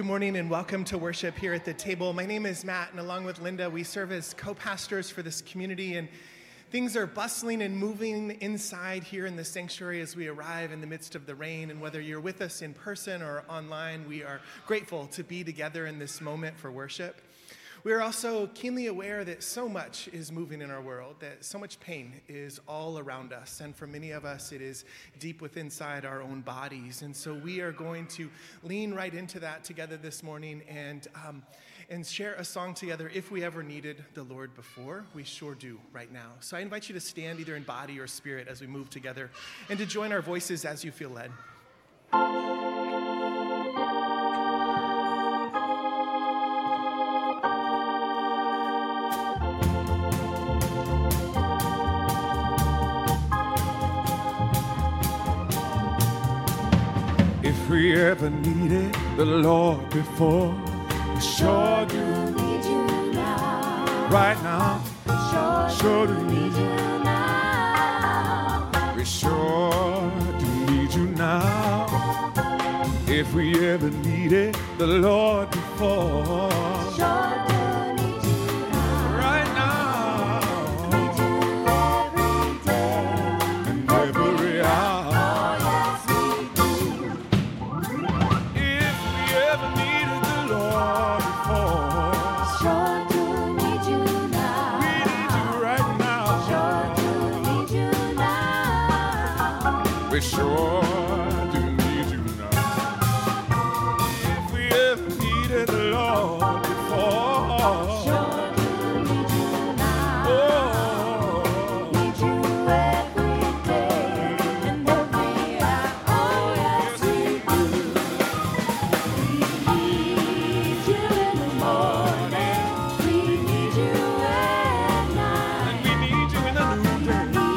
Good morning and welcome to worship here at the table. My name is Matt, and along with Linda, we serve as co-pastors for this community, and things are bustling and moving inside here in the sanctuary as we arrive in the midst of the rain. And whether you're with us in person or online, we are grateful to be together in this moment for worship. We are also keenly aware that so much is moving in our world, that so much pain is all around us. And for many of us, it is deep within inside our own bodies. And so we are going to lean right into that together this morning and share a song together. If we ever needed the Lord before, we sure do right now. So I invite you to stand either in body or spirit as we move together and to join our voices as you feel led. If we ever needed the Lord before, we sure do need you now. Right now, sure do need you now. We sure do need you now. If we ever needed the Lord before, sure do need you now. Right now, need you every day and every hour. Sure do need you now. If we ever needed the Lord before, sure do need you now. Oh, need you every day and every hour. Oh, yes we do. We need you in the morning, we need you at night, and we need you in the noonday.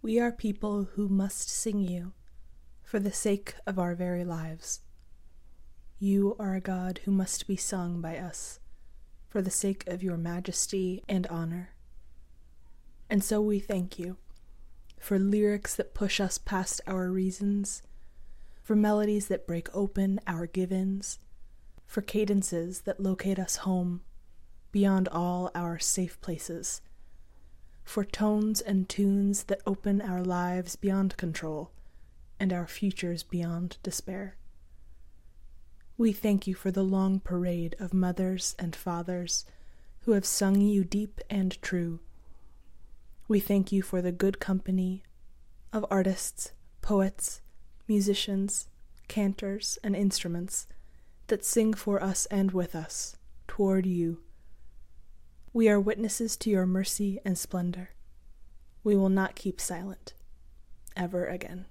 We are people who must sing you for the sake of our very lives. You are a God who must be sung by us for the sake of your majesty and honor. And so we thank you for lyrics that push us past our reasons, for melodies that break open our givens, for cadences that locate us home beyond all our safe places, for tones and tunes that open our lives beyond control and our futures beyond despair. We thank you for the long parade of mothers and fathers who have sung you deep and true. We thank you for the good company of artists, poets, musicians, cantors, and instruments that sing for us and with us, toward you. We are witnesses to your mercy and splendor. We will not keep silent, ever again.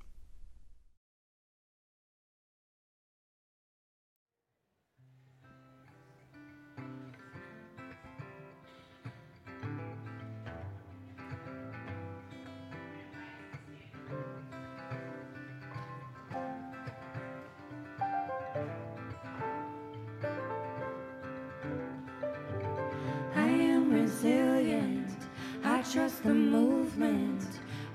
Resilient, I trust the movement,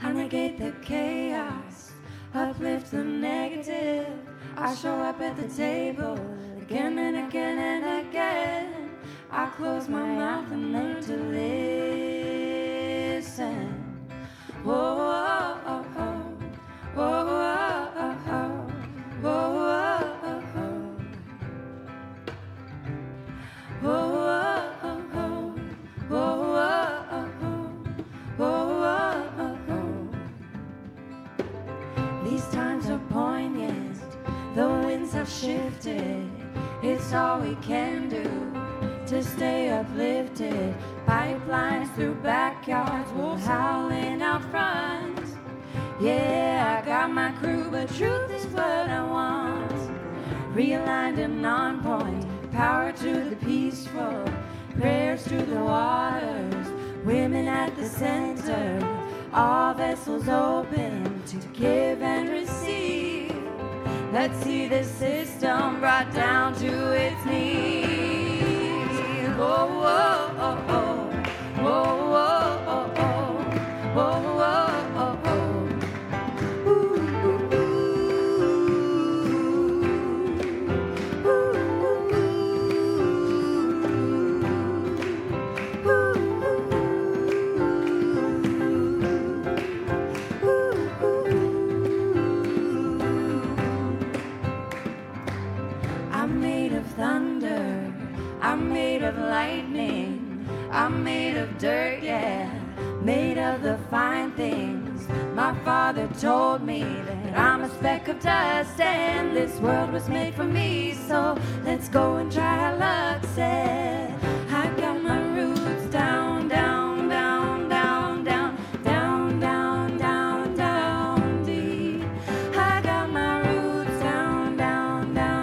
I negate the chaos, uplift the negative, I show up at the table, again and again and again, I close my mouth and learn to listen, whoa, whoa, oh, oh, whoa, whoa, oh, oh, whoa, whoa, oh, oh, whoa, whoa. Shifted, it's all we can do to stay uplifted. Pipelines through backyards, wolves howling out front. Yeah, I got my crew, but truth is what I want. Realigned and on point, power to the peaceful, prayers through the waters, women at the center, all vessels open to give and receive. Let's see the system brought down to its knees. Whoa, whoa, oh, oh. Whoa, whoa, oh, oh. Whoa, whoa, oh, oh. Ooh, ooh, ooh. Ooh, ooh, ooh. Ooh, ooh, ooh. Ooh, ooh. Thunder, I'm made of lightning, I'm made of dirt, yeah, made of the fine things. My father told me that I'm a speck of dust and this world was made for me, so let's go and try our luck, said I got my roots down, down, down, down, down, down, down, down, down deep. I got my roots down, down, down.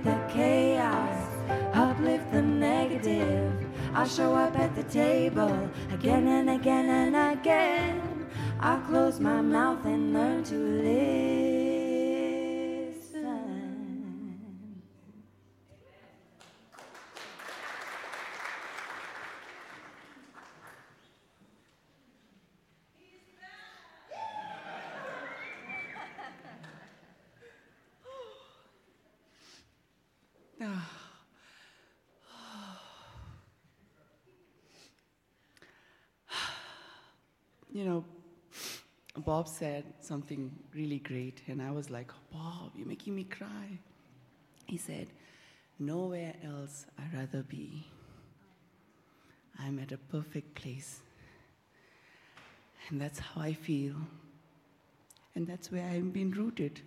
The chaos, uplift the negative, I'll show up at the table, again and again and again, I'll close my mouth and learn to listen. you know, Bob said something really great, and I was like, Bob, you're making me cry. He said, nowhere else I'd rather be. I'm at a perfect place. And that's how I feel. And that's where I'm being rooted.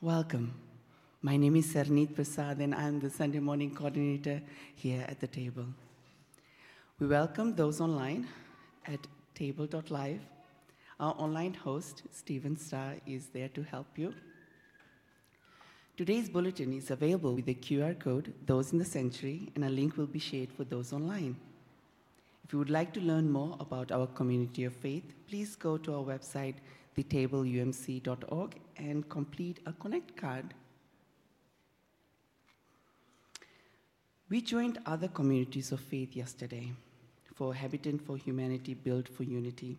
Welcome. My name is Sarneet Prasad, and I'm the Sunday morning coordinator here at the table. We welcome those online at thetable.live. Our online host, Stephen Starr, is there to help you. Today's bulletin is available with a QR code, those in the sanctuary, and a link will be shared for those online. If you would like to learn more about our community of faith, please go to our website, thetable.umc.org, and complete a Connect card. We joined other communities of faith yesterday for Habitat for Humanity, Built for Unity.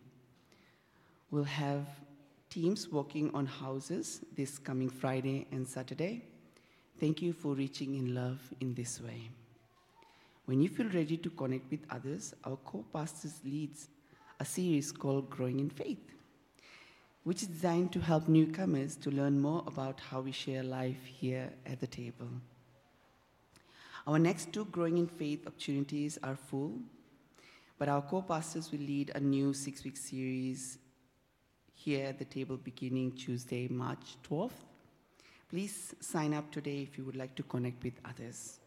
We'll have teams working on houses this coming Friday and Saturday. Thank you for reaching in love in this way. When you feel ready to connect with others, our co-pastors leads a series called Growing in Faith, which is designed to help newcomers to learn more about how we share life here at the table. Our next two Growing in Faith opportunities are full, but our co-pastors will lead a new 6-week series here at the table beginning Tuesday, March 12th. Please sign up today if you would like to connect with others.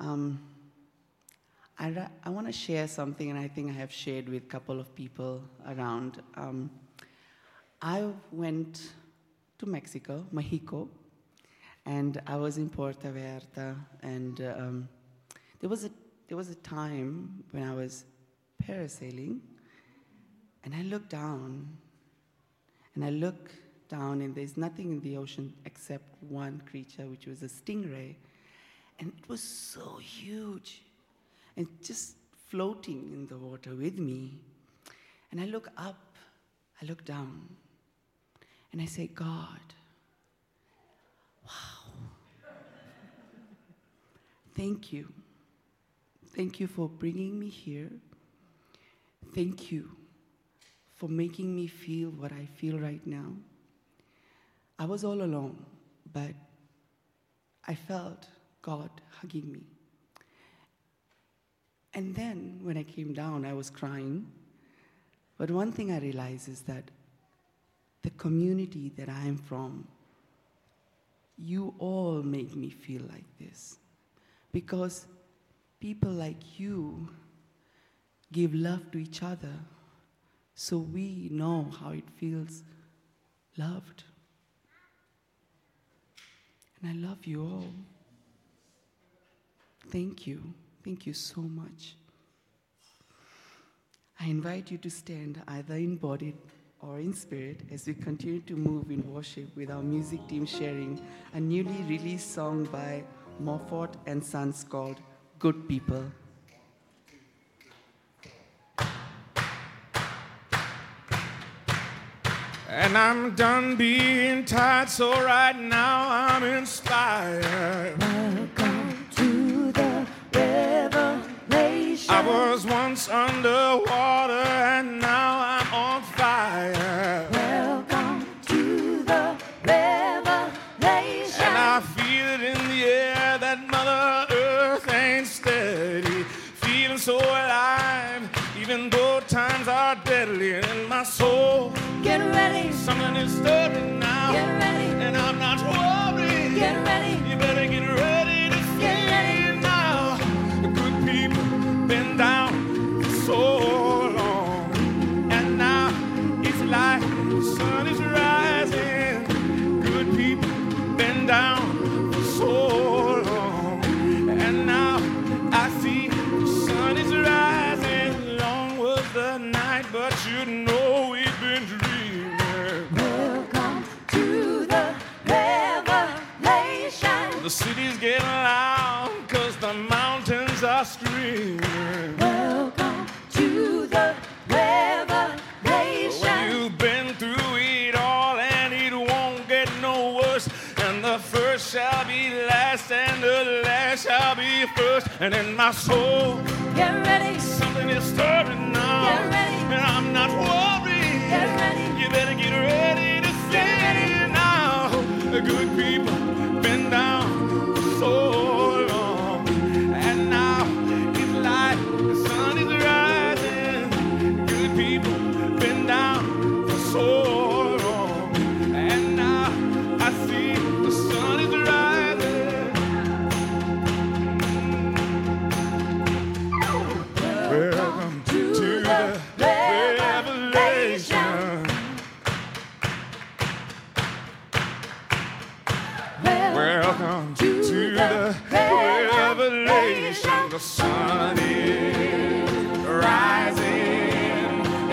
I want to share something, and I think I have shared with a couple of people around. I went to Mexico, and I was in Puerto Vallarta, and there was a time when I was parasailing, and I looked down, and there's nothing in the ocean except one creature, which was a stingray. And it was so huge, and just floating in the water with me. And I look up, I look down, and I say, God, wow. Thank you. Thank you for bringing me here. Thank you for making me feel what I feel right now. I was all alone, but I felt God hugging me. And then when I came down, I was crying. But one thing I realized is that the community that I am from, you all make me feel like this. Because people like you give love to each other, so we know how it feels loved. And I love you all. Thank you so much. I invite you to stand either in body or in spirit as we continue to move in worship with our music team sharing a newly released song by Morford and Sons called Good People. And I'm done being tired, so right now I'm inspired. I was once underwater and now I'm on fire. Welcome to the revelation. And I feel it in the air that Mother Earth ain't steady. Feeling so alive, even though times are deadly. And in my soul, get ready. Something is stirring now. Get ready. And I'm not worried. Get ready. You better get ready to feel now. Good people. Been down so long, and now it's like the sun is rising. Good people been down so long, and now I see the sun is rising. Long was the night, but you know we've been dreaming. Welcome to the revelation. The city's getting loud, 'cause the mountains are screaming. Welcome to the revelation. When you've been through it all and it won't get no worse. And the first shall be last and the last shall be first. And in my soul, get ready. Something is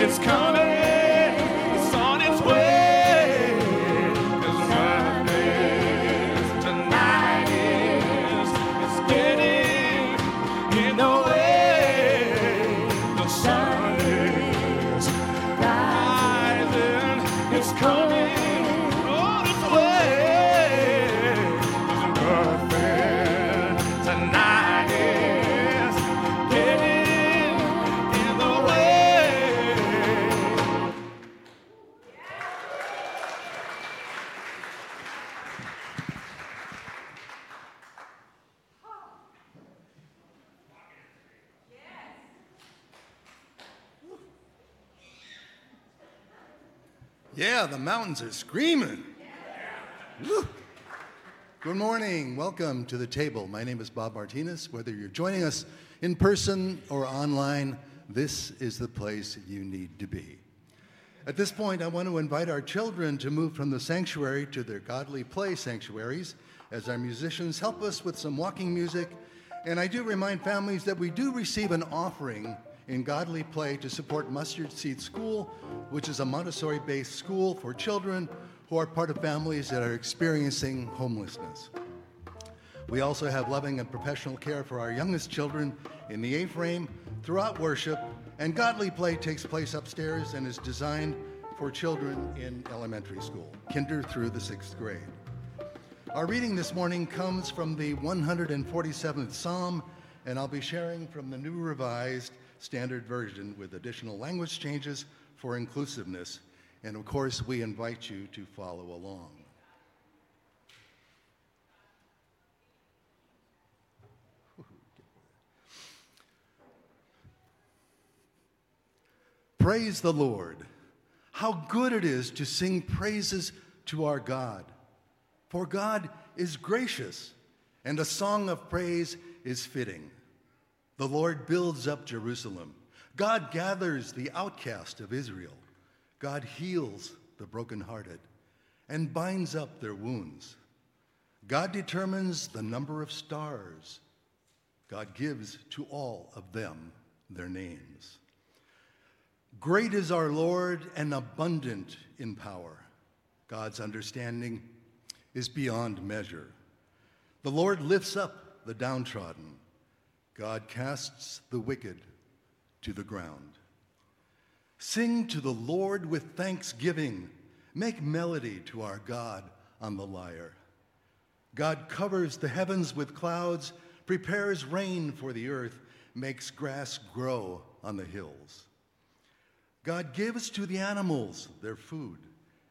It's coming. It's on its way. Cause right is, tonight is. It's getting in the way. The sun is rising. It's coming. Yeah, the mountains are screaming. Yeah. Good morning. Welcome to The Table. My name is Bob Martinez. Whether you're joining us in person or online, this is the place you need to be. At this point, I want to invite our children to move from the sanctuary to their godly play sanctuaries as our musicians help us with some walking music. And I do remind families that we do receive an offering in godly play to support Mustard Seed School, which is a Montessori-based school for children who are part of families that are experiencing homelessness. We also have loving and professional care for our youngest children in the A-frame throughout worship, and godly play takes place upstairs and is designed for children in elementary school, kinder through the sixth grade. Our reading this morning comes from the 147th Psalm, and I'll be sharing from the New Revised Standard Version with additional language changes for inclusiveness. And of course, we invite you to follow along. Praise the Lord. How good it is to sing praises to our God. For God is gracious, and a song of praise is fitting. The Lord builds up Jerusalem. God gathers the outcast of Israel. God heals the brokenhearted and binds up their wounds. God determines the number of stars. God gives to all of them their names. Great is our Lord and abundant in power. God's understanding is beyond measure. The Lord lifts up the downtrodden. God casts the wicked to the ground. Sing to the Lord with thanksgiving. Make melody to our God on the lyre. God covers the heavens with clouds, prepares rain for the earth, makes grass grow on the hills. God gives to the animals their food,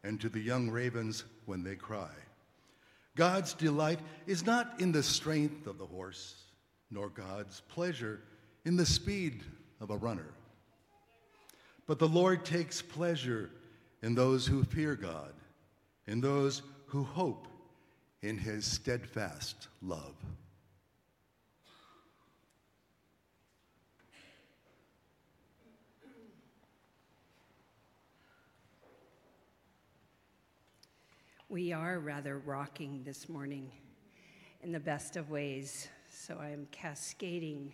and to the young ravens when they cry. God's delight is not in the strength of the horse, nor God's pleasure in the speed of a runner. But the Lord takes pleasure in those who fear God, in those who hope in his steadfast love. We are rather rocking this morning in the best of ways. So I am cascading,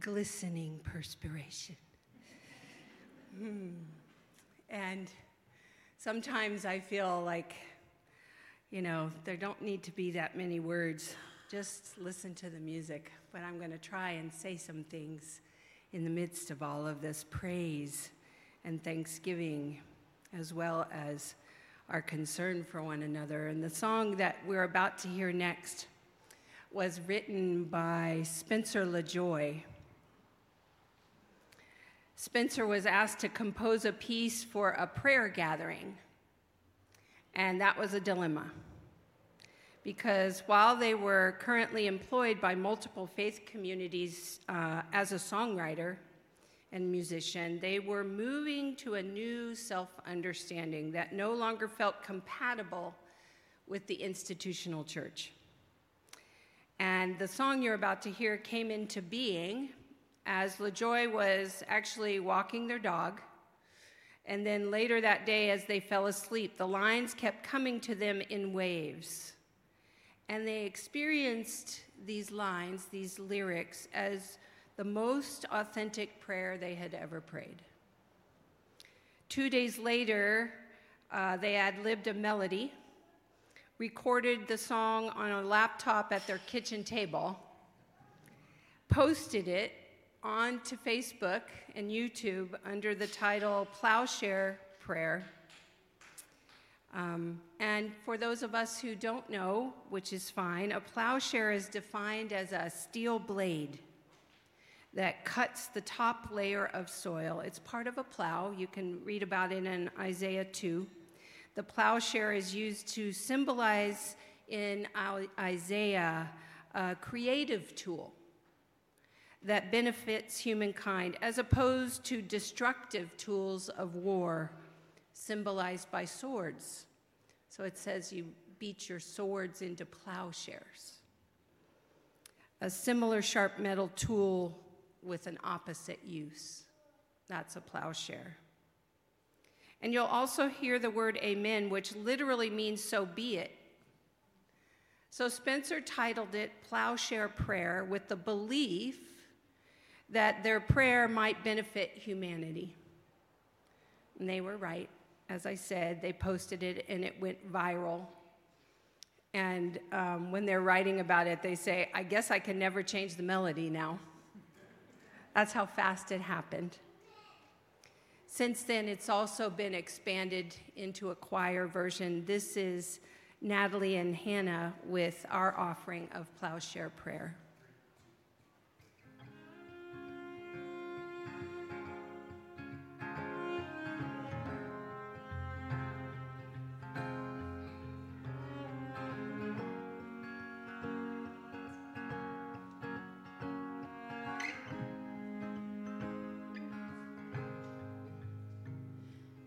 glistening perspiration. And sometimes I feel like, there don't need to be that many words. Just listen to the music. But I'm going to try and say some things in the midst of all of this praise and thanksgiving, as well as our concern for one another. And the song that we're about to hear next was written by Spencer LaJoy. Spencer was asked to compose a piece for a prayer gathering, and that was a dilemma, because while they were currently employed by multiple faith communities as a songwriter and musician, they were moving to a new self-understanding that no longer felt compatible with the institutional church. And the song you're about to hear came into being as LaJoy was actually walking their dog. And then later that day, as they fell asleep, the lines kept coming to them in waves. And they experienced these lines, these lyrics, as the most authentic prayer they had ever prayed. 2 days later, they ad-libbed a melody, recorded the song on a laptop at their kitchen table, posted it onto Facebook and YouTube under the title Plowshare Prayer. And for those of us who don't know, which is fine, a plowshare is defined as a steel blade that cuts the top layer of soil. It's part of a plow. You can read about it in Isaiah 2. The plowshare is used to symbolize in Isaiah a creative tool that benefits humankind, as opposed to destructive tools of war symbolized by swords. So it says you beat your swords into plowshares. A similar sharp metal tool with an opposite use. That's a plowshare. And you'll also hear the word amen, which literally means so be it. So Spencer titled it Plowshare Prayer with the belief that their prayer might benefit humanity. And they were right. As I said, they posted it and it went viral. And when they're writing about it, they say, I guess I can never change the melody now. That's how fast it happened. Since then, it's also been expanded into a choir version. This is Natalie and Hannah with our offering of Plowshare Prayer.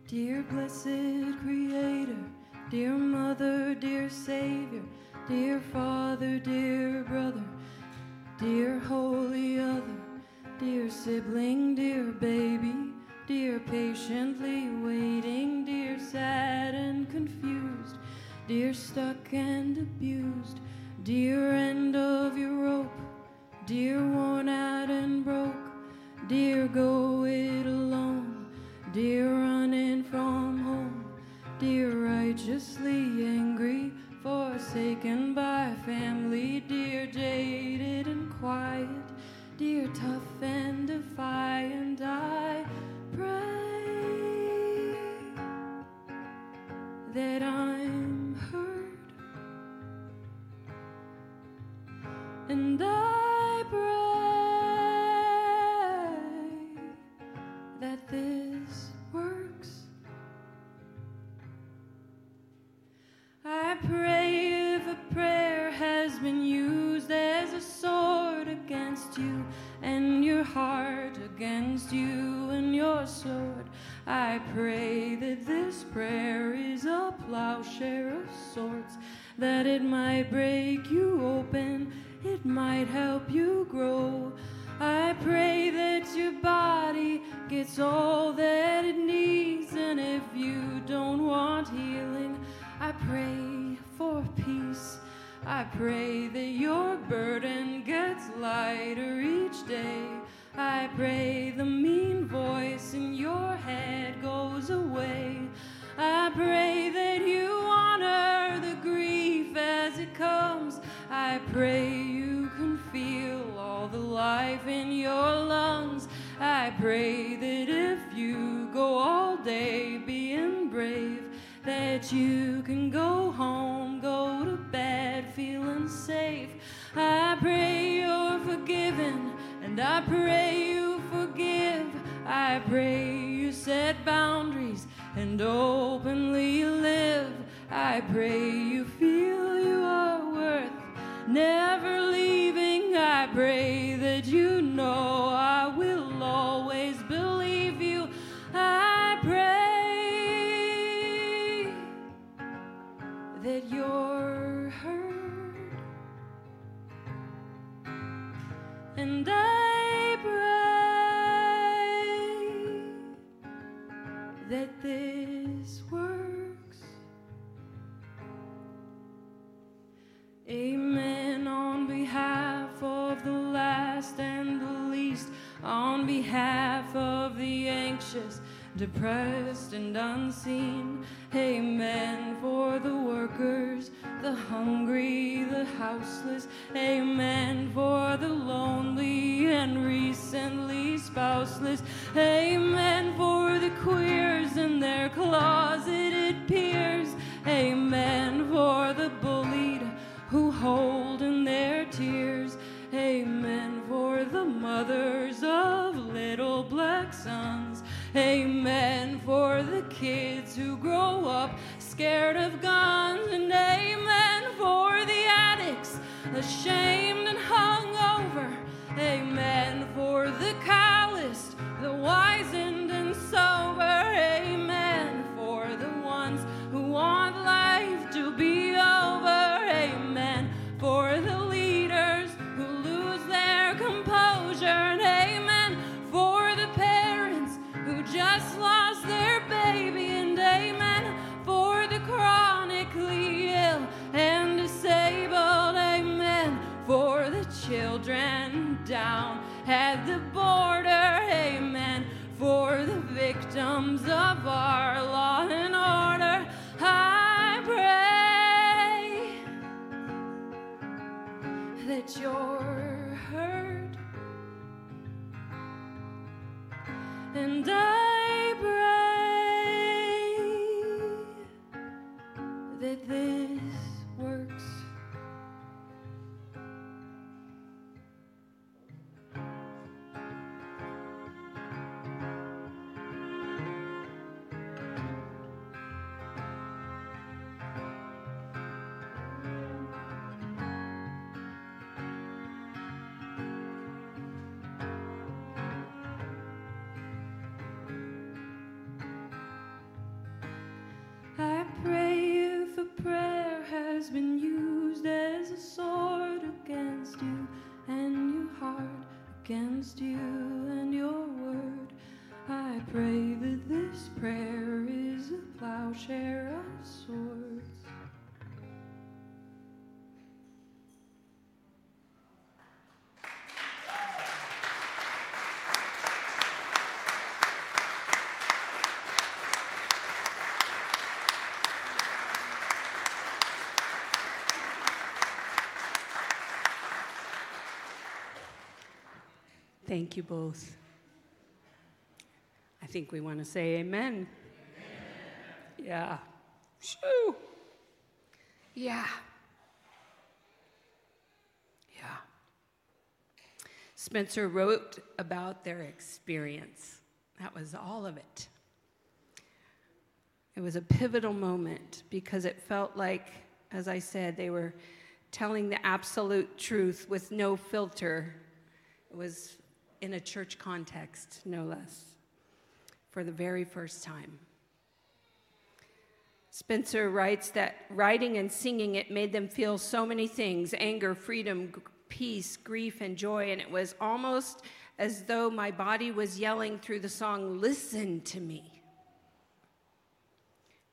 Dear blessed Creator, dear Mother, dear Savior, dear Father, dear Brother, dear Holy Other, dear Sibling, dear Baby, dear Patiently Waiting, dear Sad and Confused, dear Stuck and Abused, dear End of Your Rope, dear Worn Out and Broke, dear Go It Alone, dear running from home, dear righteously angry, forsaken by family, dear jaded and quiet, dear tough and defiant, I pray that I'm heard, and I pray that this works. I pray if a prayer has been used as a sword against you and your heart, against you and your sword, I pray that this prayer is a plowshare of sorts, that it might break you open, it might help you grow. I pray that your body gets all that it needs, and if you don't want healing, I pray for peace. I pray that your burden gets lighter each day. I pray the mean voice in your head goes away. I pray that you honor the grief as it comes. I pray you can feel all the life in your lungs. I pray that if you go all day being brave, that you can go home, go to bed feeling safe. I pray you're forgiven, and I pray you forgive. I pray you set boundaries and openly live. I pray you feel you are worth never leaving. I pray that you know I will always believe you. I pray that you're heard, and I pray that this works. Amen. On behalf of the last and the least, on behalf of the anxious, depressed and unseen. Amen for the workers, the hungry, the houseless. Amen for the lonely and recently spouseless. Amen for the queers and their closeted peers. Amen for the bullied who hold in their tears. Amen for the mothers of little black sons. Amen for the kids who grow up scared of guns. And amen for the addicts ashamed and hungover. Amen for the calloused, the wizened and sober. Amen for the ones who want life to be over. Amen for the leaders who lose their composure. And amen for the parents who just lost their baby. And amen for the chronically ill and disabled. Amen for the children down at the border. Amen for the victims of our law and order. I pray that you're heard, and I pray that this works. Against you and your word, I pray that this prayer is a plowshare of swords. Thank you both. I think we want to say amen. Amen. Yeah. Shoo. Yeah. Yeah. Spencer wrote about their experience. That was all of it. It was a pivotal moment because it felt like, as I said, they were telling the absolute truth with no filter. It was in a church context, no less, for the very first time. Spencer writes that writing and singing it made them feel so many things: anger, freedom, peace, grief, and joy. And it was almost as though my body was yelling through the song, "Listen to me."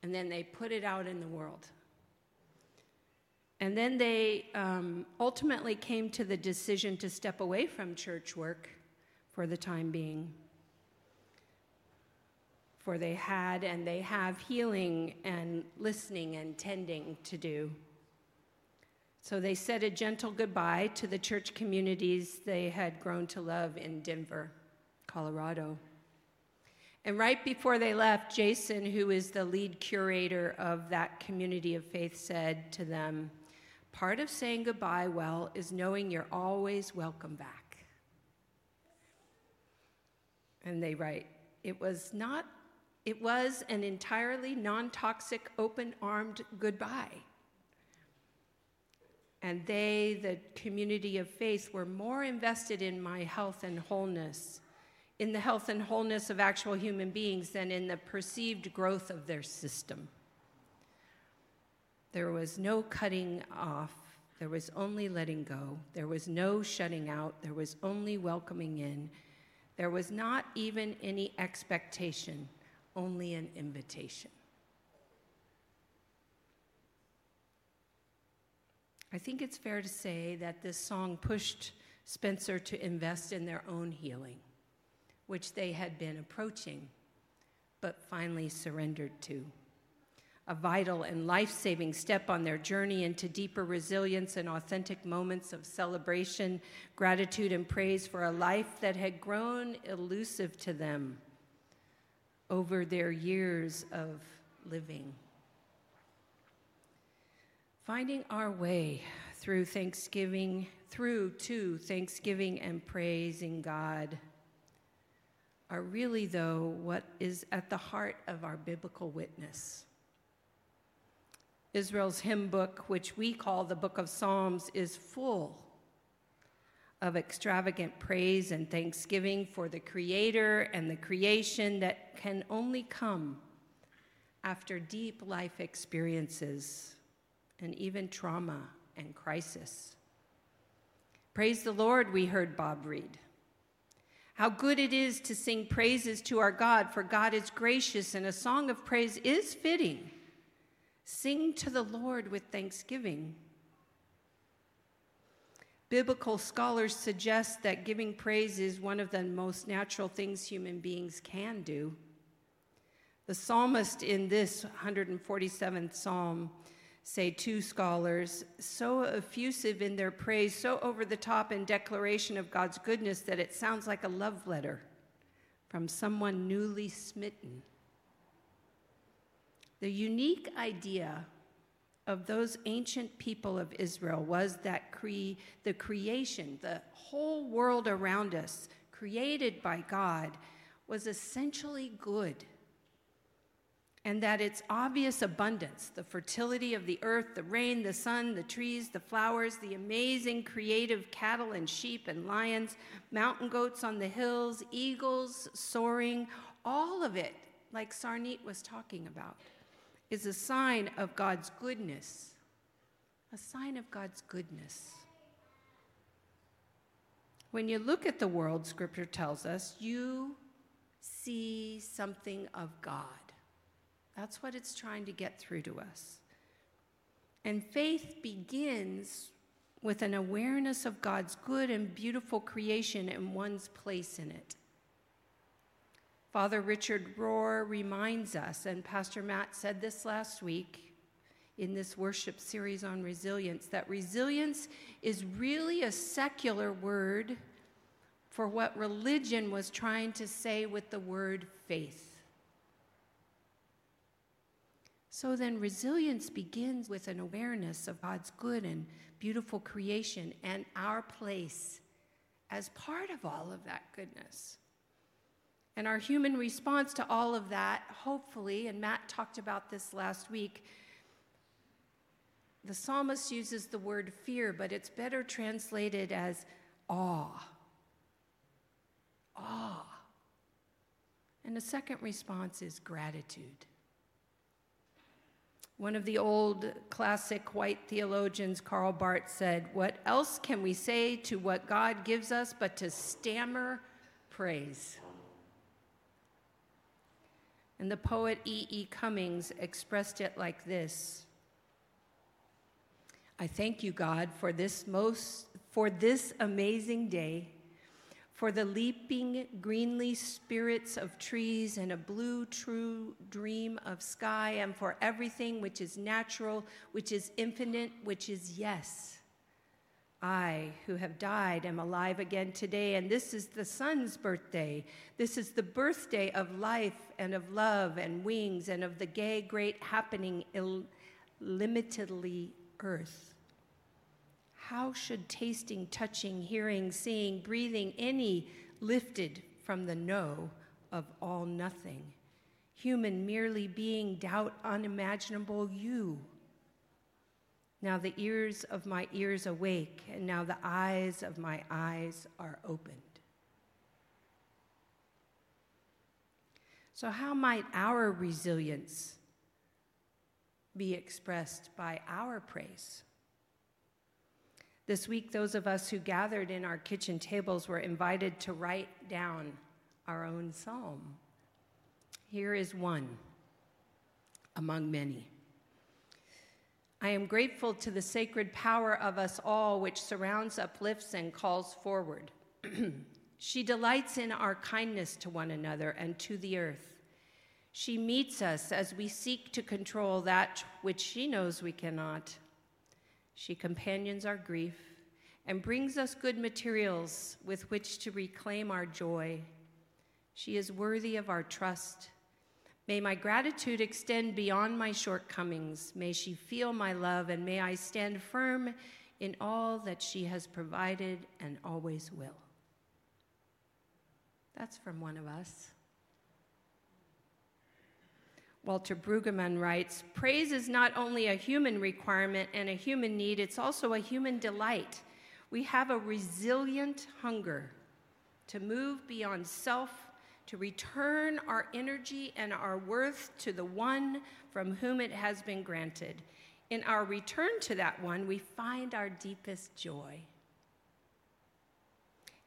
And then they put it out in the world. And then they ultimately came to the decision to step away from church work for the time being. For they had and they have healing and listening and tending to do. So they said a gentle goodbye to the church communities they had grown to love in Denver, Colorado. And right before they left, Jason, who is the lead curator of that community of faith, said to them, "Part of saying goodbye well is knowing you're always welcome back." And they write, it was an entirely non-toxic, open-armed goodbye. And they, the community of faith, were more invested in the health and wholeness of actual human beings than in the perceived growth of their system. There was no cutting off. There was only letting go. There was no shutting out. There was only welcoming in. There was not even any expectation, only an invitation. I think it's fair to say that this song pushed Spencer to invest in their own healing, which they had been approaching but finally surrendered to. A vital and life-saving step on their journey into deeper resilience and authentic moments of celebration, gratitude, and praise for a life that had grown elusive to them over their years of living. Finding our way through to Thanksgiving and praising God are really, though, what is at the heart of our biblical witness. Israel's hymn book, which we call the Book of Psalms, is full of extravagant praise and thanksgiving for the Creator and the creation that can only come after deep life experiences and even trauma and crisis. Praise the Lord, we heard Bob read. How good it is to sing praises to our God, for God is gracious, and a song of praise is fitting. Sing to the Lord with thanksgiving. Biblical scholars suggest that giving praise is one of the most natural things human beings can do. The psalmist in this 147th psalm, say two scholars, so effusive in their praise, so over the top in declaration of God's goodness that it sounds like a love letter from someone newly smitten. The unique idea of those ancient people of Israel was that the creation, the whole world around us, created by God, was essentially good, and that its obvious abundance, the fertility of the earth, the rain, the sun, the trees, the flowers, the amazing creative cattle and sheep and lions, mountain goats on the hills, eagles soaring, all of it, like Sarneet was talking about, is a sign of God's goodness, a sign of God's goodness. When you look at the world, Scripture tells us, you see something of God. That's what it's trying to get through to us. And faith begins with an awareness of God's good and beautiful creation and one's place in it. Father Richard Rohr reminds us, and Pastor Matt said this last week in this worship series on resilience, that resilience is really a secular word for what religion was trying to say with the word faith. So then resilience begins with an awareness of God's good and beautiful creation and our place as part of all of that goodness. And our human response to all of that, hopefully, and Matt talked about this last week, the psalmist uses the word fear, but it's better translated as awe. Awe. And the second response is gratitude. One of the old classic white theologians, Karl Barth, said, "What else can we say to what God gives us but to stammer praise?" And the poet E. E. Cummings expressed it like this: "I thank you, God, for this amazing day, for the leaping greenly spirits of trees and a blue true dream of sky, and for everything which is natural, which is infinite, which is yes. I, who have died, am alive again today, and this is the sun's birthday. This is the birthday of life and of love and wings and of the gay, great, happening, limitedly earth. How should tasting, touching, hearing, seeing, breathing, any lifted from the no of all nothing? Human merely being, doubt, unimaginable you. Now the ears of my ears awake, and now the eyes of my eyes are opened." So how might our resilience be expressed by our praise? This week, those of us who gathered in our kitchen tables were invited to write down our own psalm. Here is one among many. I am grateful to the sacred power of us all, which surrounds, uplifts, and calls forward. She delights in our kindness to one another and to the earth. She meets us as we seek to control that which she knows we cannot. She companions our grief and brings us good materials with which to reclaim our joy. She is worthy of our trust. May my gratitude extend beyond my shortcomings. May she feel my love, and may I stand firm in all that she has provided and always will. That's from one of us. Walter Brueggemann writes, "Praise is not only a human requirement and a human need, it's also a human delight. We have a resilient hunger to move beyond self, to return our energy and our worth to the one from whom it has been granted. In our return to that one, we find our deepest joy."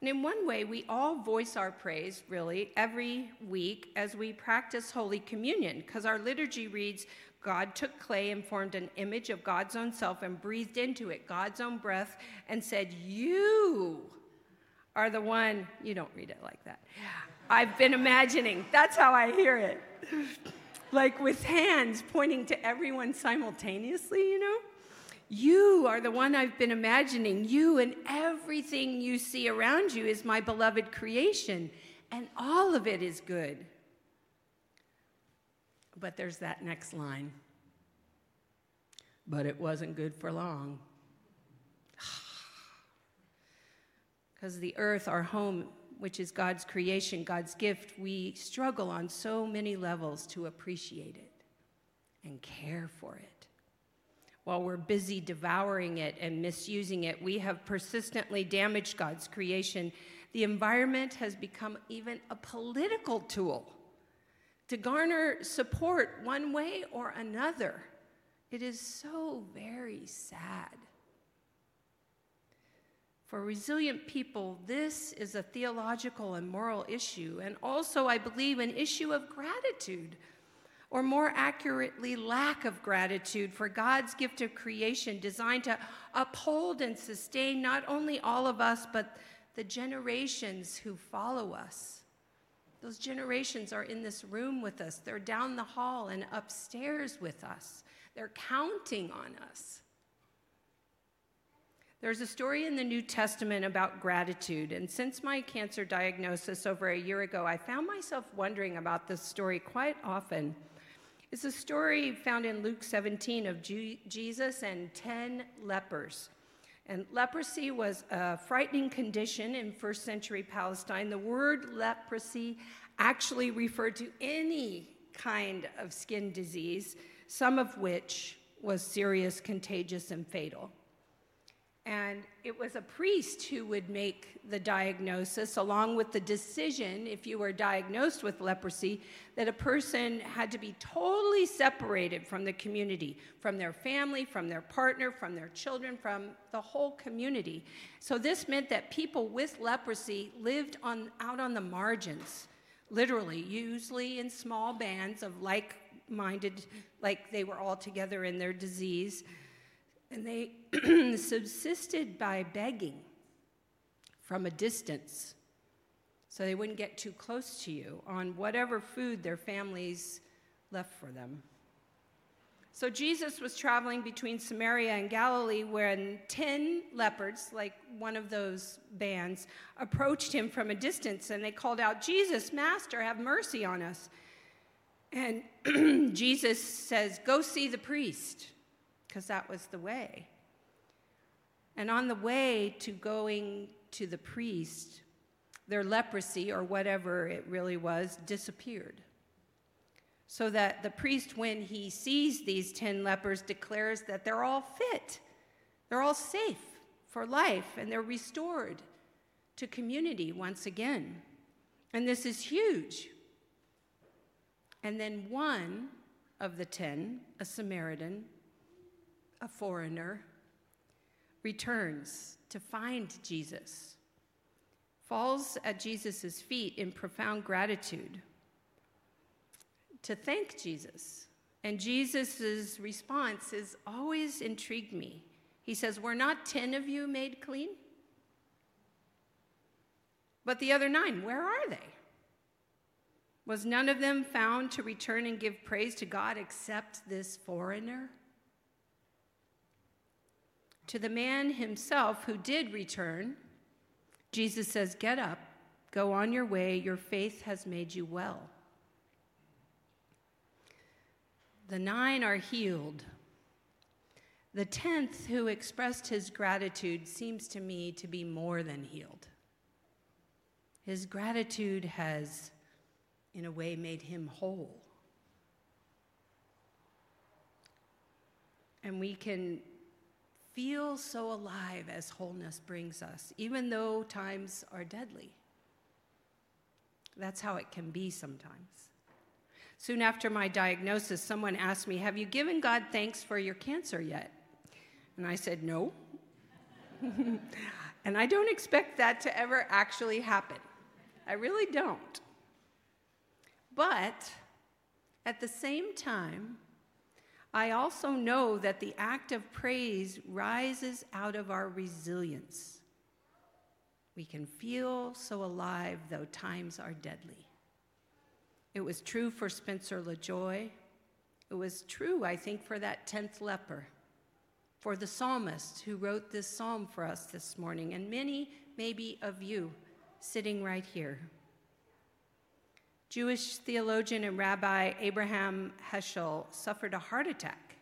And in one way, we all voice our praise, really, every week as we practice Holy Communion, because our liturgy reads, "God took clay and formed an image of God's own self and breathed into it God's own breath and said, 'You are the one.'" You don't read it like that. I've been imagining. That's how I hear it. Like with hands pointing to everyone simultaneously, you know? "You are the one I've been imagining. You and everything you see around you is my beloved creation, and all of it is good." But there's that next line. "But it wasn't good for long." Because the earth, our home, which is God's creation, God's gift, we struggle on so many levels to appreciate it and care for it. While we're busy devouring it and misusing it, we have persistently damaged God's creation. The environment has become even a political tool to garner support one way or another. It is so very sad. For resilient people, this is a theological and moral issue, and also, I believe, an issue of gratitude, or more accurately, lack of gratitude for God's gift of creation designed to uphold and sustain not only all of us, but the generations who follow us. Those generations are in this room with us. They're down the hall and upstairs with us. They're counting on us. There's a story in the New Testament about gratitude, and since my cancer diagnosis over a year ago, I found myself wondering about this story quite often. It's a story found in Luke 17 of Jesus and 10 lepers. And leprosy was a frightening condition in first century Palestine. The word leprosy actually referred to any kind of skin disease, some of which was serious, contagious, and fatal. And it was a priest who would make the diagnosis, along with the decision, if you were diagnosed with leprosy, that a person had to be totally separated from the community, from their family, from their partner, from their children, from the whole community. So this meant that people with leprosy lived out on the margins, literally, usually in small bands of like-minded, like they were all together in their disease. And they subsisted by begging from a distance so they wouldn't get too close to you on whatever food their families left for them. So Jesus was traveling between Samaria and Galilee when 10 lepers, like one of those bands, approached him from a distance, and they called out, "Jesus, Master, have mercy on us." And Jesus says, "Go see the priest," because that was the way. And on the way to going to the priest, their leprosy, or whatever it really was, disappeared. So that the priest, when he sees these 10 lepers, declares that they're all fit, they're all safe for life, and they're restored to community once again. And this is huge. And then one of the 10, a Samaritan, a foreigner, returns to find Jesus, falls at Jesus' feet in profound gratitude to thank Jesus. And Jesus' response has always intrigued me. He says, "Were not 10 of you made clean? But the other 9, where are they?" Was none of them found to return and give praise to God except this foreigner? To the man himself who did return, Jesus says, get up, go on your way, your faith has made you well. The 9 are healed. The 10th, who expressed his gratitude, seems to me to be more than healed. His gratitude has, in a way, made him whole. And we can feel so alive as wholeness brings us, even though times are deadly. That's how it can be sometimes. Soon after my diagnosis, someone asked me, have you given God thanks for your cancer yet? And I said, no. And I don't expect that to ever actually happen. I really don't. But at the same time, I also know that the act of praise rises out of our resilience. We can feel so alive, though times are deadly. It was true for Spencer LaJoy. It was true, I think, for that 10th leper, for the psalmist who wrote this psalm for us this morning, and many, maybe, of you sitting right here. Jewish theologian and Rabbi Abraham Heschel suffered a heart attack.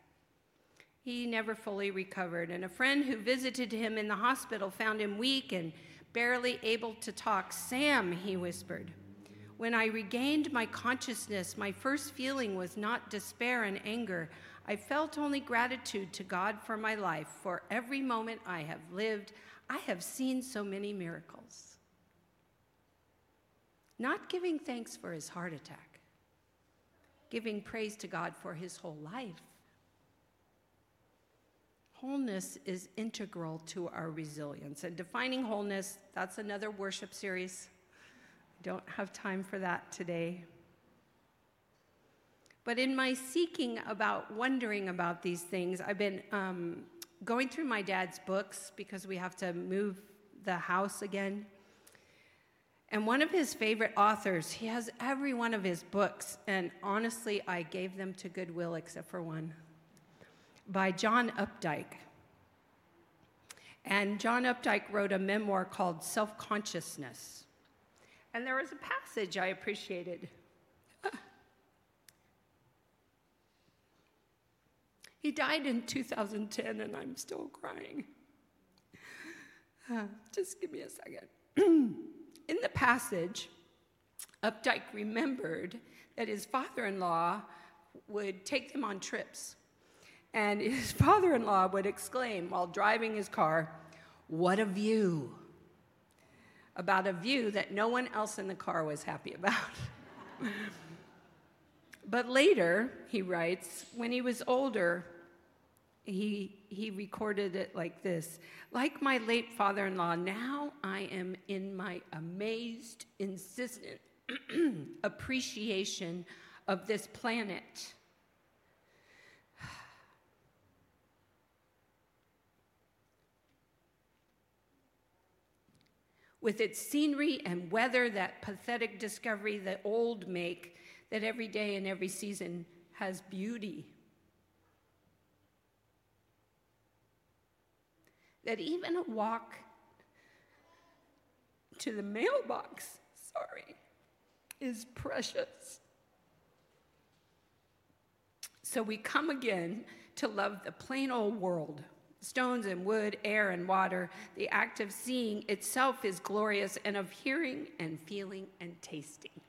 He never fully recovered, and a friend who visited him in the hospital found him weak and barely able to talk. Sam, he whispered, when I regained my consciousness, my first feeling was not despair and anger. I felt only gratitude to God for my life, for every moment I have lived. I have seen so many miracles. Not giving thanks for his heart attack, giving praise to God for his whole life. Wholeness is integral to our resilience. And defining wholeness, that's another worship series. I don't have time for that today. But in my seeking about, wondering about these things, I've been going through my dad's books because we have to move the house again. And one of his favorite authors, he has every one of his books, and honestly, I gave them to Goodwill except for one, by John Updike. And John Updike wrote a memoir called Self-Consciousness. And there was a passage I appreciated. He died in 2010, and I'm still crying. Just give me a second. In the passage, Updike remembered that his father-in-law would take them on trips. And his father-in-law would exclaim while driving his car, "What a view!" About a view that no one else in the car was happy about. But later, he writes, when he was older, He recorded it like this. Like my late father-in-law, now I am in my amazed, insistent appreciation of this planet. With its scenery and weather, that pathetic discovery that old make, that every day and every season has beauty. That even a walk to the mailbox, is precious. So we come again to love the plain old world. Stones and wood, air and water, the act of seeing itself is glorious, and of hearing and feeling and tasting.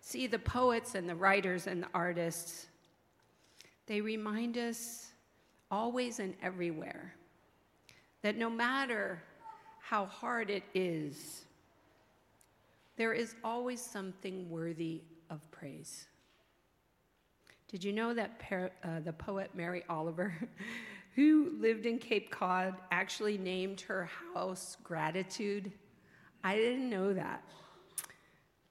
See, the poets and the writers and the artists, they remind us always and everywhere, that no matter how hard it is, there is always something worthy of praise. Did you know that the poet Mary Oliver, who lived in Cape Cod, actually named her house Gratitude? I didn't know that.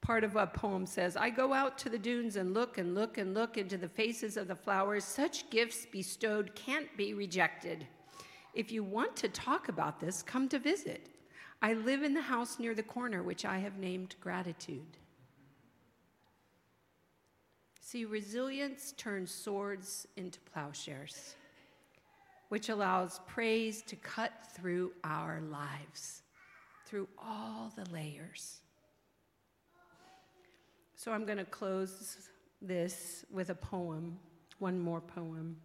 Part of a poem says, I go out to the dunes and look and look and look into the faces of the flowers. Such gifts bestowed can't be rejected. If you want to talk about this, come to visit. I live in the house near the corner, which I have named Gratitude. See, resilience turns swords into plowshares, which allows praise to cut through our lives, through all the layers. So I'm going to close this with a poem, one more poem.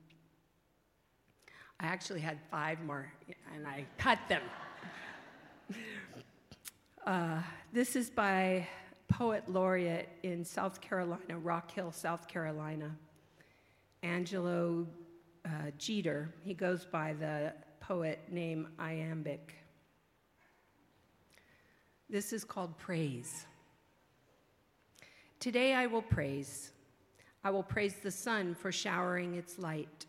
I actually had 5 more, and I cut them. This is by Poet Laureate in South Carolina, Rock Hill, South Carolina, Angelo Jeter. He goes by the poet name Iambic. This is called Praise. Today I will praise. I will praise the sun for showering its light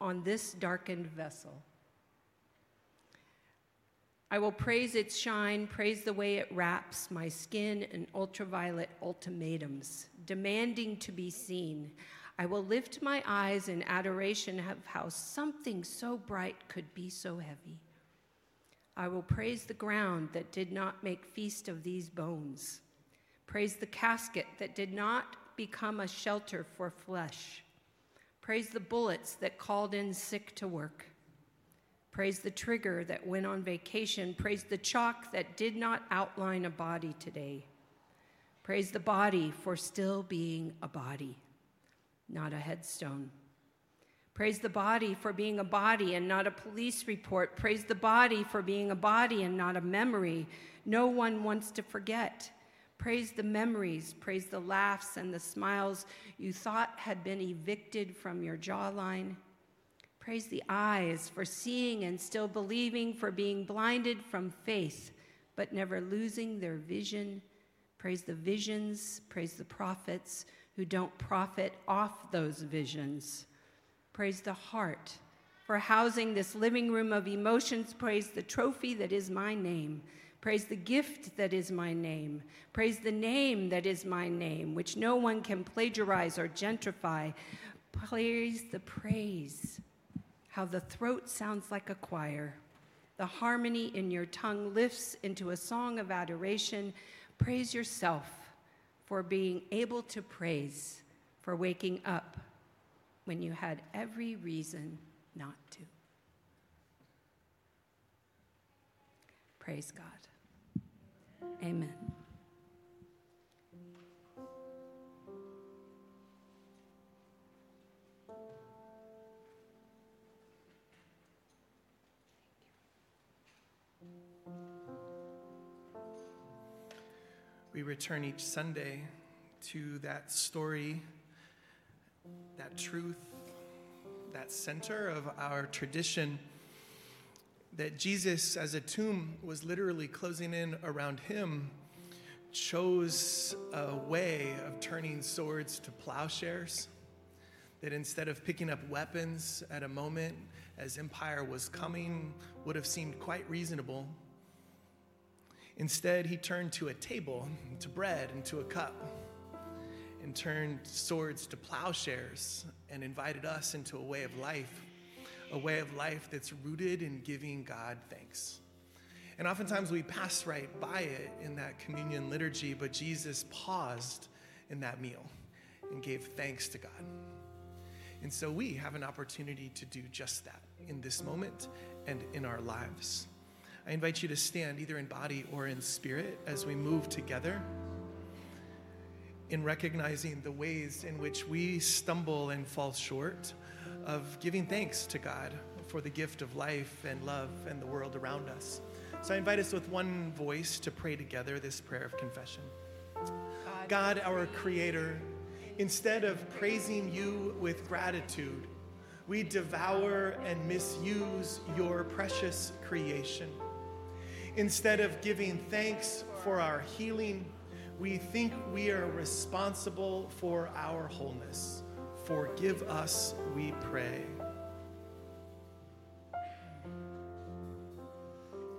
on this darkened vessel. I will praise its shine, praise the way it wraps my skin in ultraviolet ultimatums, demanding to be seen. I will lift my eyes in adoration of how something so bright could be so heavy. I will praise the ground that did not make feast of these bones, praise the casket that did not become a shelter for flesh, praise the bullets that called in sick to work, praise the trigger that went on vacation, praise the chalk that did not outline a body today, praise the body for still being a body, not a headstone, praise the body for being a body and not a police report, praise the body for being a body and not a memory no one wants to forget. Praise the memories, praise the laughs and the smiles you thought had been evicted from your jawline. Praise the eyes for seeing and still believing, for being blinded from faith but never losing their vision. Praise the visions, praise the prophets who don't profit off those visions. Praise the heart for housing this living room of emotions. Praise the trophy that is my name. Praise the gift that is my name. Praise the name that is my name, which no one can plagiarize or gentrify. Praise the praise, how the throat sounds like a choir. The harmony in your tongue lifts into a song of adoration. Praise yourself for being able to praise, for waking up when you had every reason not to. Praise God. Amen. We return each Sunday to that story, that truth, that center of our tradition, that Jesus, as a tomb was literally closing in around him, chose a way of turning swords to plowshares. That instead of picking up weapons at a moment, as empire was coming, would have seemed quite reasonable. Instead, he turned to a table, to bread, and to a cup, and turned swords to plowshares, and invited us into a way of life. A way of life that's rooted in giving God thanks. And oftentimes we pass right by it in that communion liturgy, but Jesus paused in that meal and gave thanks to God. And so we have an opportunity to do just that in this moment and in our lives. I invite you to stand either in body or in spirit as we move together in recognizing the ways in which we stumble and fall short of giving thanks to God for the gift of life and love and the world around us. So I invite us with one voice to pray together this prayer of confession. God, our Creator, instead of praising you with gratitude, we devour and misuse your precious creation. Instead of giving thanks for our healing, we think we are responsible for our wholeness. Forgive us, we pray.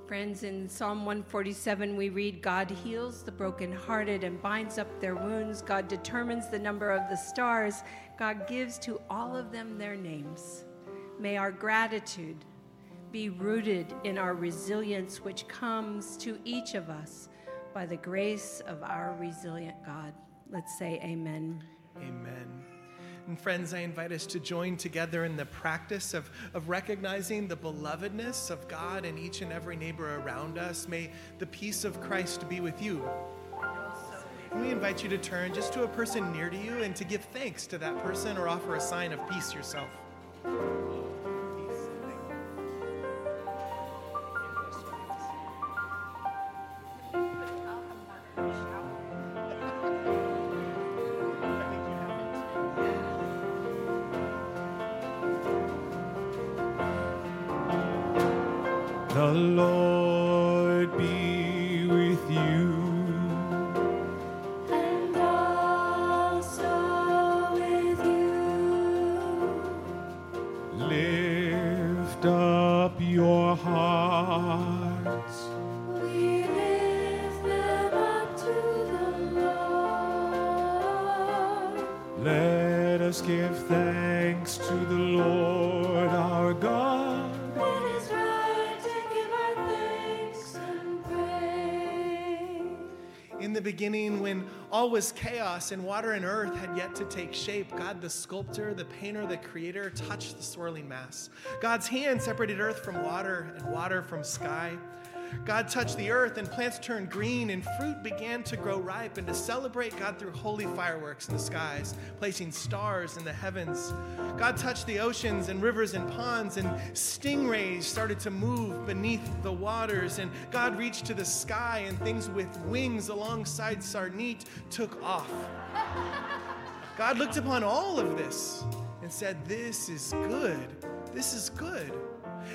Friends, in Psalm 147, we read, God heals the brokenhearted and binds up their wounds. God determines the number of the stars. God gives to all of them their names. May our gratitude be rooted in our resilience, which comes to each of us by the grace of our resilient God. Let's say amen. Amen. And friends, I invite us to join together in the practice of recognizing the belovedness of God in each and every neighbor around us. May the peace of Christ be with you. And we invite you to turn just to a person near to you and to give thanks to that person or offer a sign of peace yourself. The Lord be with you. And also with you. Lift up your hearts. We lift them up to the Lord. Let us give thanks to the Lord our God. In the beginning, when all was chaos and water and earth had yet to take shape, God the sculptor, the painter, the creator touched the swirling mass. God's hand separated earth from water and water from sky. God touched the earth and plants turned green and fruit began to grow ripe, and to celebrate God threw holy fireworks in the skies, placing stars in the heavens. God touched the oceans and rivers and ponds, and stingrays started to move beneath the waters, and God reached to the sky, and things with wings alongside Sarneet took off. God looked upon all of this and said, "This is good. This is good."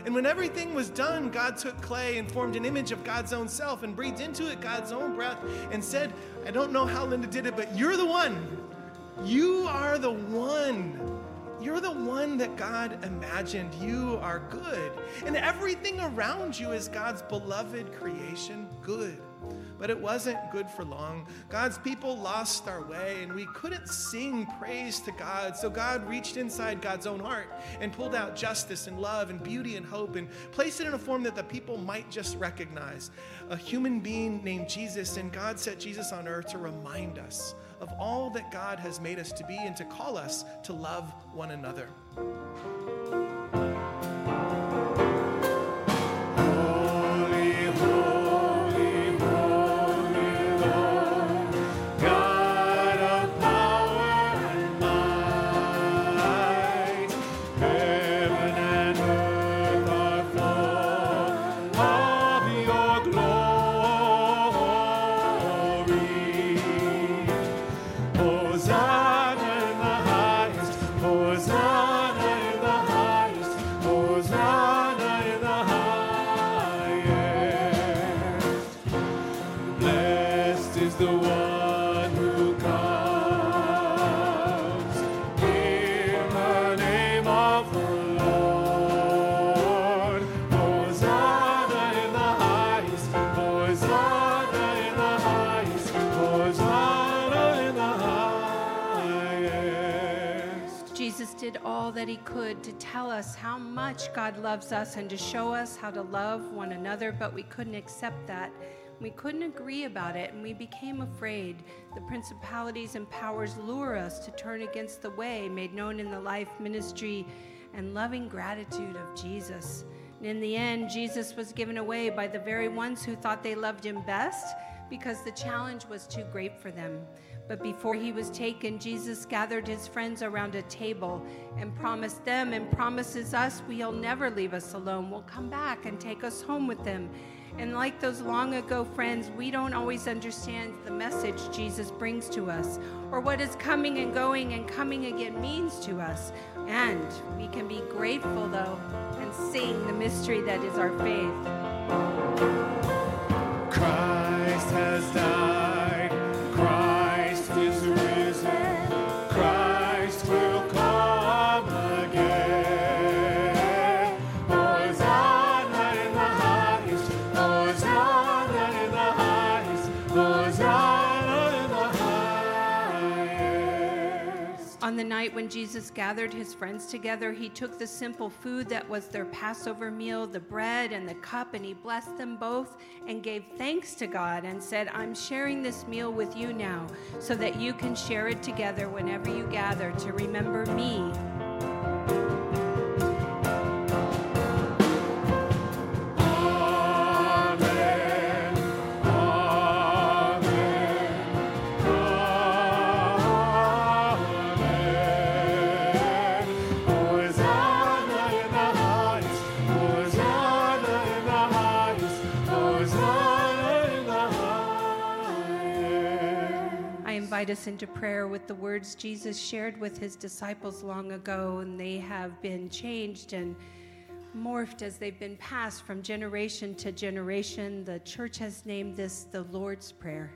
And when everything was done, God took clay and formed an image of God's own self and breathed into it God's own breath and said, "I don't know how Linda did it, but you're the one. You are the one. You're the one that God imagined. You are good." And everything around you is God's beloved creation, good. But it wasn't good for long. God's people lost our way, and we couldn't sing praise to God. So God reached inside God's own heart and pulled out justice and love and beauty and hope and placed it in a form that the people might just recognize. A human being named Jesus, and God set Jesus on earth to remind us of all that God has made us to be and to call us to love one another. That he could to tell us how much God loves us and to show us how to love one another, but we couldn't accept that. We couldn't agree about it, and we became afraid. The principalities and powers lure us to turn against the way made known in the life, ministry, and loving gratitude of Jesus. And in the end, Jesus was given away by the very ones who thought they loved him best, because the challenge was too great for them. But before he was taken, Jesus gathered his friends around a table and promised them and promises us, "He'll never leave us alone. We'll come back and take us home with them." And like those long ago friends, we don't always understand the message Jesus brings to us or what is coming and going and coming again means to us. And we can be grateful, though, and sing the mystery that is our faith. Christ has died. Christ is risen. Christ will come again. Hosanna in the highest. Hosanna in the highest. Hosanna in the highest. On the night when Jesus gathered his friends together, he took the simple food that was their Passover meal, the bread and the cup, and he blessed them both and gave thanks to God and said, "I'm sharing this meal with you now so that you can share it together whenever you gather to remember me." Us into prayer with the words Jesus shared with his disciples long ago, and they have been changed and morphed as they've been passed from generation to generation. The church has named this the Lord's Prayer.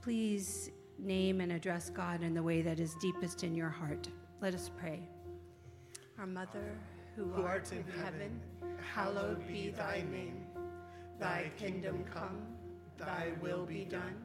Please name and address God in the way that is deepest in your heart. Let us pray. Our Mother, who art in heaven, hallowed be thy name. Thy kingdom come, thy will be done,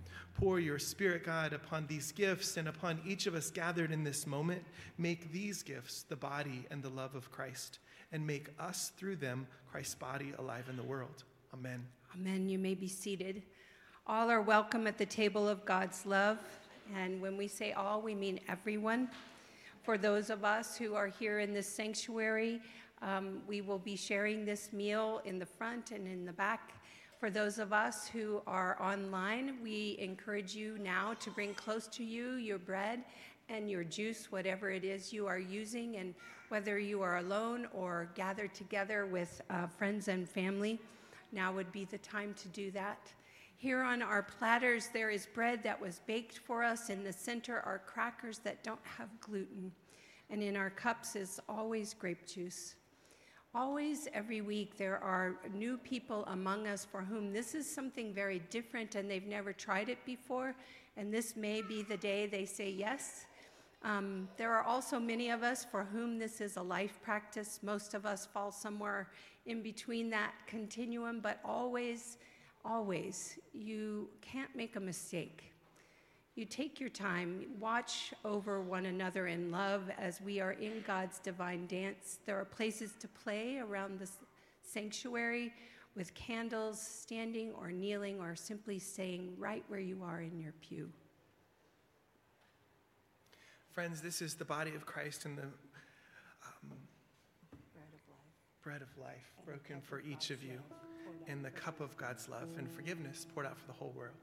Pour your Spirit, God, upon these gifts and upon each of us gathered in this moment. Make these gifts the body and the love of Christ, and make us through them Christ's body alive in the world. Amen. Amen. You may be seated. All are welcome at the table of God's love. And when we say all, we mean everyone. For those of us who are here in this sanctuary, we will be sharing this meal in the front and in the back. For those of us who are online, we encourage you now to bring close to you your bread and your juice, whatever it is you are using, and whether you are alone or gathered together with friends and family, now would be the time to do that. Here on our platters, there is bread that was baked for us. In the center are crackers that don't have gluten. And in our cups is always grape juice. Always, every week, there are new people among us for whom this is something very different and they've never tried it before, and this may be the day they say yes. There are also many of us for whom this is a life practice. Most of us fall somewhere in between that continuum, but always, always, you can't make a mistake. You take your time, watch over one another in love as we are in God's divine dance. There are places to play around the sanctuary with candles, standing or kneeling or simply staying right where you are in your pew. Friends, this is the body of Christ and the bread of life broken for each of you, and the cup of God's love and forgiveness poured out for the whole world.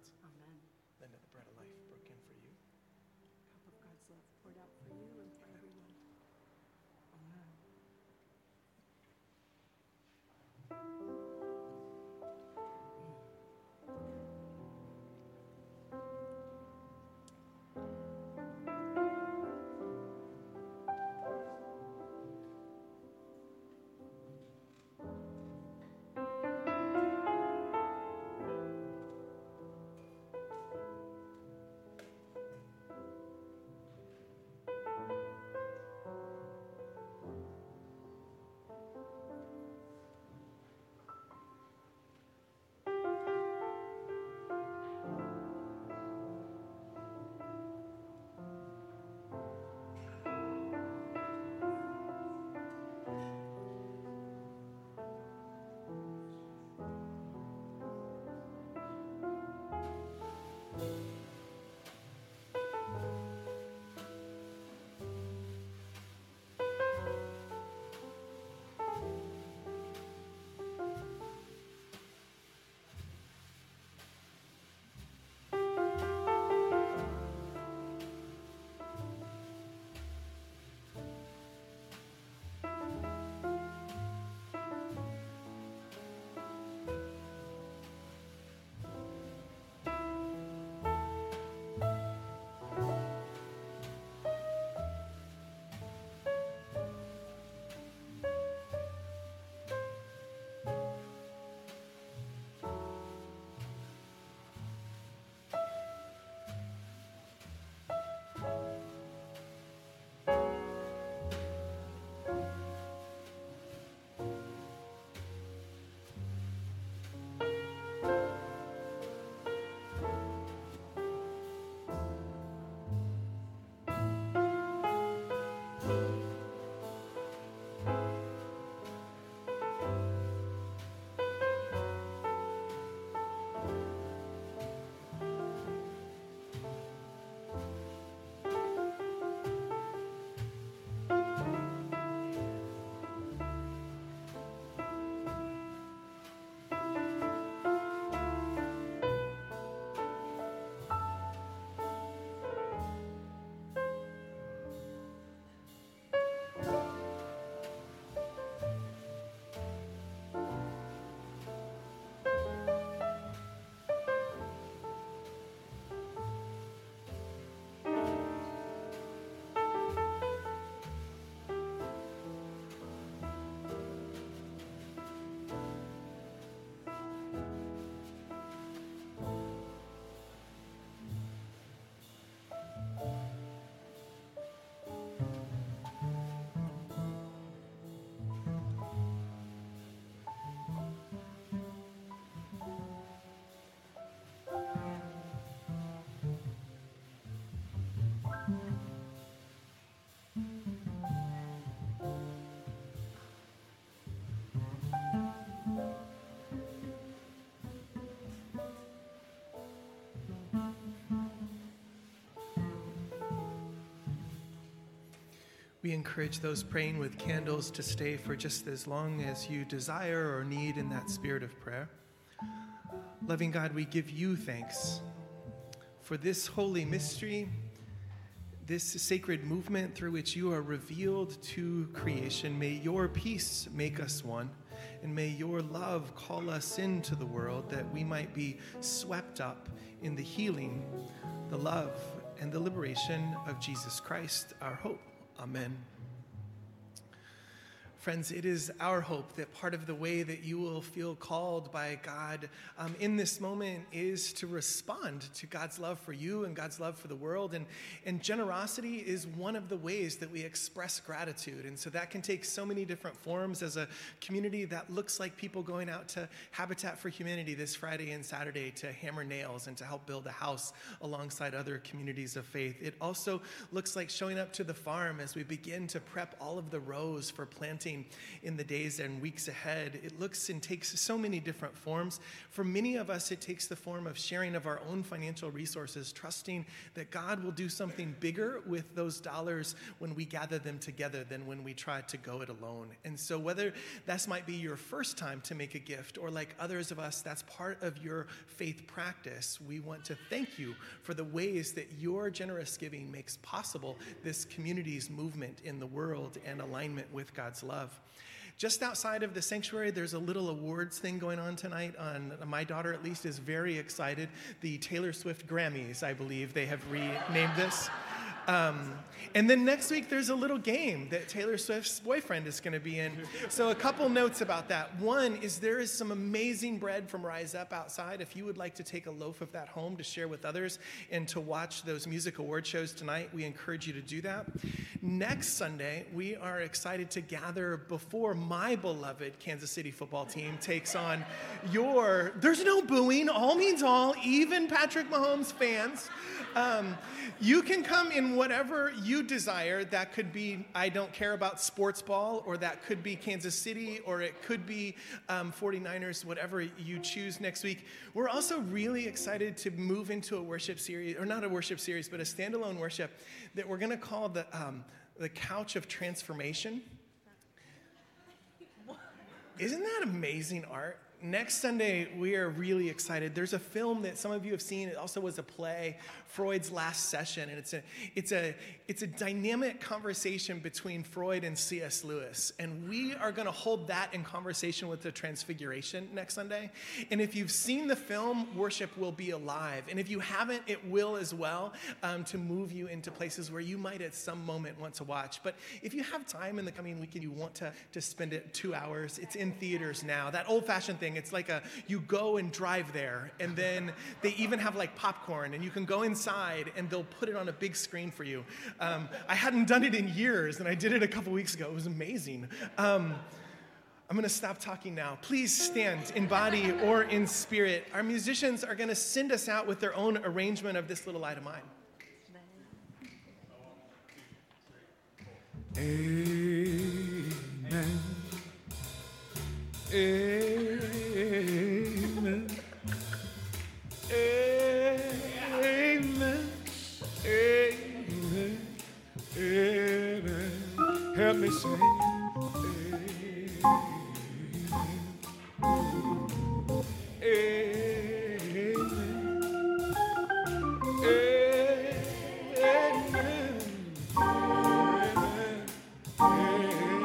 We encourage those praying with candles to stay for just as long as you desire or need in that spirit of prayer. Loving God, we give you thanks for this holy mystery, this sacred movement through which you are revealed to creation. May your peace make us one, and may your love call us into the world that we might be swept up in the healing, the love, and the liberation of Jesus Christ, our hope. Amen. Friends, it is our hope that part of the way that you will feel called by God in this moment is to respond to God's love for you and God's love for the world. And generosity is one of the ways that we express gratitude. And so that can take so many different forms as a community that looks like people going out to Habitat for Humanity this Friday and Saturday to hammer nails and to help build a house alongside other communities of faith. It also looks like showing up to the farm as we begin to prep all of the rows for planting in the days and weeks ahead. It looks and takes so many different forms. For many of us, it takes the form of sharing of our own financial resources, trusting that God will do something bigger with those dollars when we gather them together than when we try to go it alone. And so whether this might be your first time to make a gift, or like others of us, that's part of your faith practice, we want to thank you for the ways that your generous giving makes possible this community's movement in the world and alignment with God's love. Just outside of the sanctuary, there's a little awards thing going on tonight. My daughter, at least, is very excited. The Taylor Swift Grammys, I believe they have renamed this. And then next week, there's a little game that Taylor Swift's boyfriend is going to be in. So a couple notes about that. One is there is some amazing bread from Rise Up outside. If you would like to take a loaf of that home to share with others and to watch those music award shows tonight, we encourage you to do that. Next Sunday, we are excited to gather before my beloved Kansas City football team takes on your, there's no booing, all means all, even Patrick Mahomes fans. You can come in whatever you desire. That could be I don't care about sports ball, or that could be Kansas City, or it could be 49ers, whatever you choose next week. We're also really excited to move into a worship series, or not a worship series, but a standalone worship that we're going to call the Couch of Transformation. Isn't that amazing art? Next Sunday, we are really excited. There's a film that some of you have seen. It also was a play, Freud's Last Session, and it's a dynamic conversation between Freud and C.S. Lewis, and we are going to hold that in conversation with the Transfiguration next Sunday. And if you've seen the film, worship will be alive, and if you haven't, it will as well to move you into places where you might at some moment want to watch. But if you have time in the coming weekend, you want to spend it 2 hours. It's in theaters now. That old-fashioned thing. It's like you go and drive there, and then they even have like popcorn, and you can go inside, and they'll put it on a big screen for you. I hadn't done it in years, and I did it a couple weeks ago. It was amazing. I'm going to stop talking now. Please stand in body or in spirit. Our musicians are going to send us out with their own arrangement of This Little Light of Mine. Amen. Amen. Amen. Amen. Amen. Help me sing. Amen. Amen. Amen. Amen. Amen.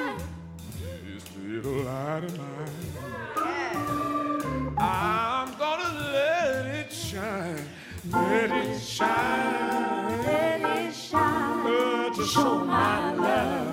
This little light of mine, I'm gonna let it shine. Let it shine. Let it shine. Lord, to show my love.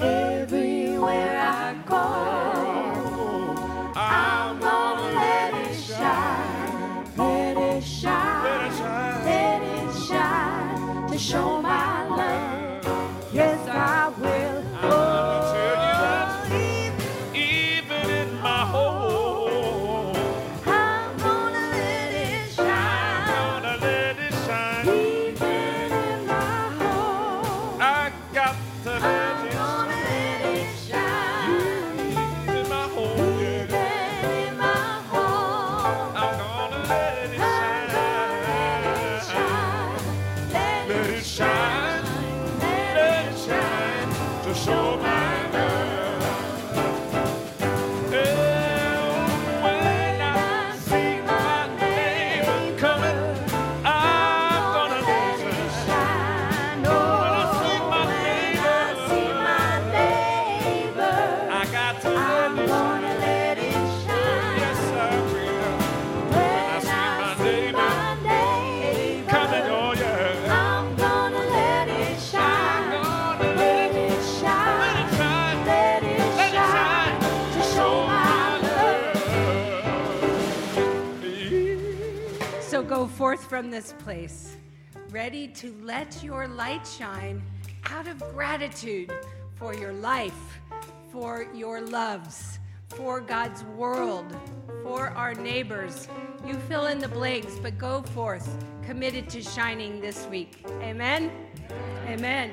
Everywhere I go, I'm gonna let it shine. to show my love. Yes, I will. I will tell you that even in my hole, I'm gonna let it shine. I'm gonna let it shine. Even in my hole, I got to let it shine. I'm gonna let it shine. Even in my hole, even in my hole, I'm gonna let it shine. Let it shine, to show my love. Oh, when I see my name coming, I'm gonna let it shine. Oh, when I see my neighbor, I got to let it shine. Go forth from this place, ready to let your light shine out of gratitude for your life, for your loves, for God's world, for our neighbors. You fill in the blanks, but go forth, committed to shining this week. Amen? Amen.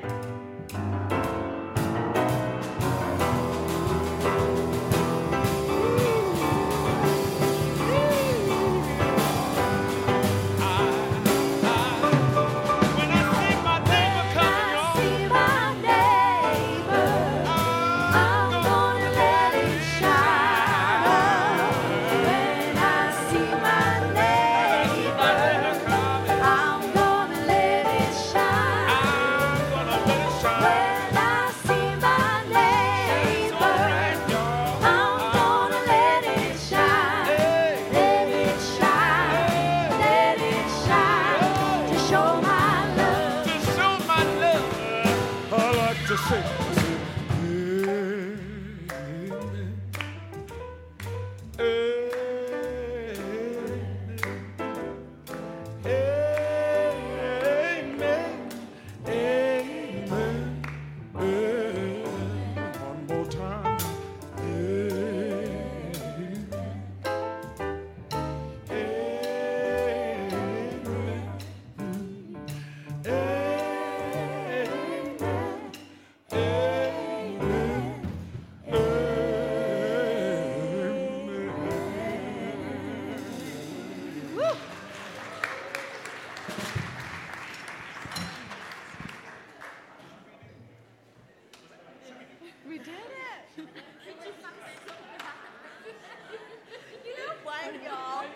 Woo!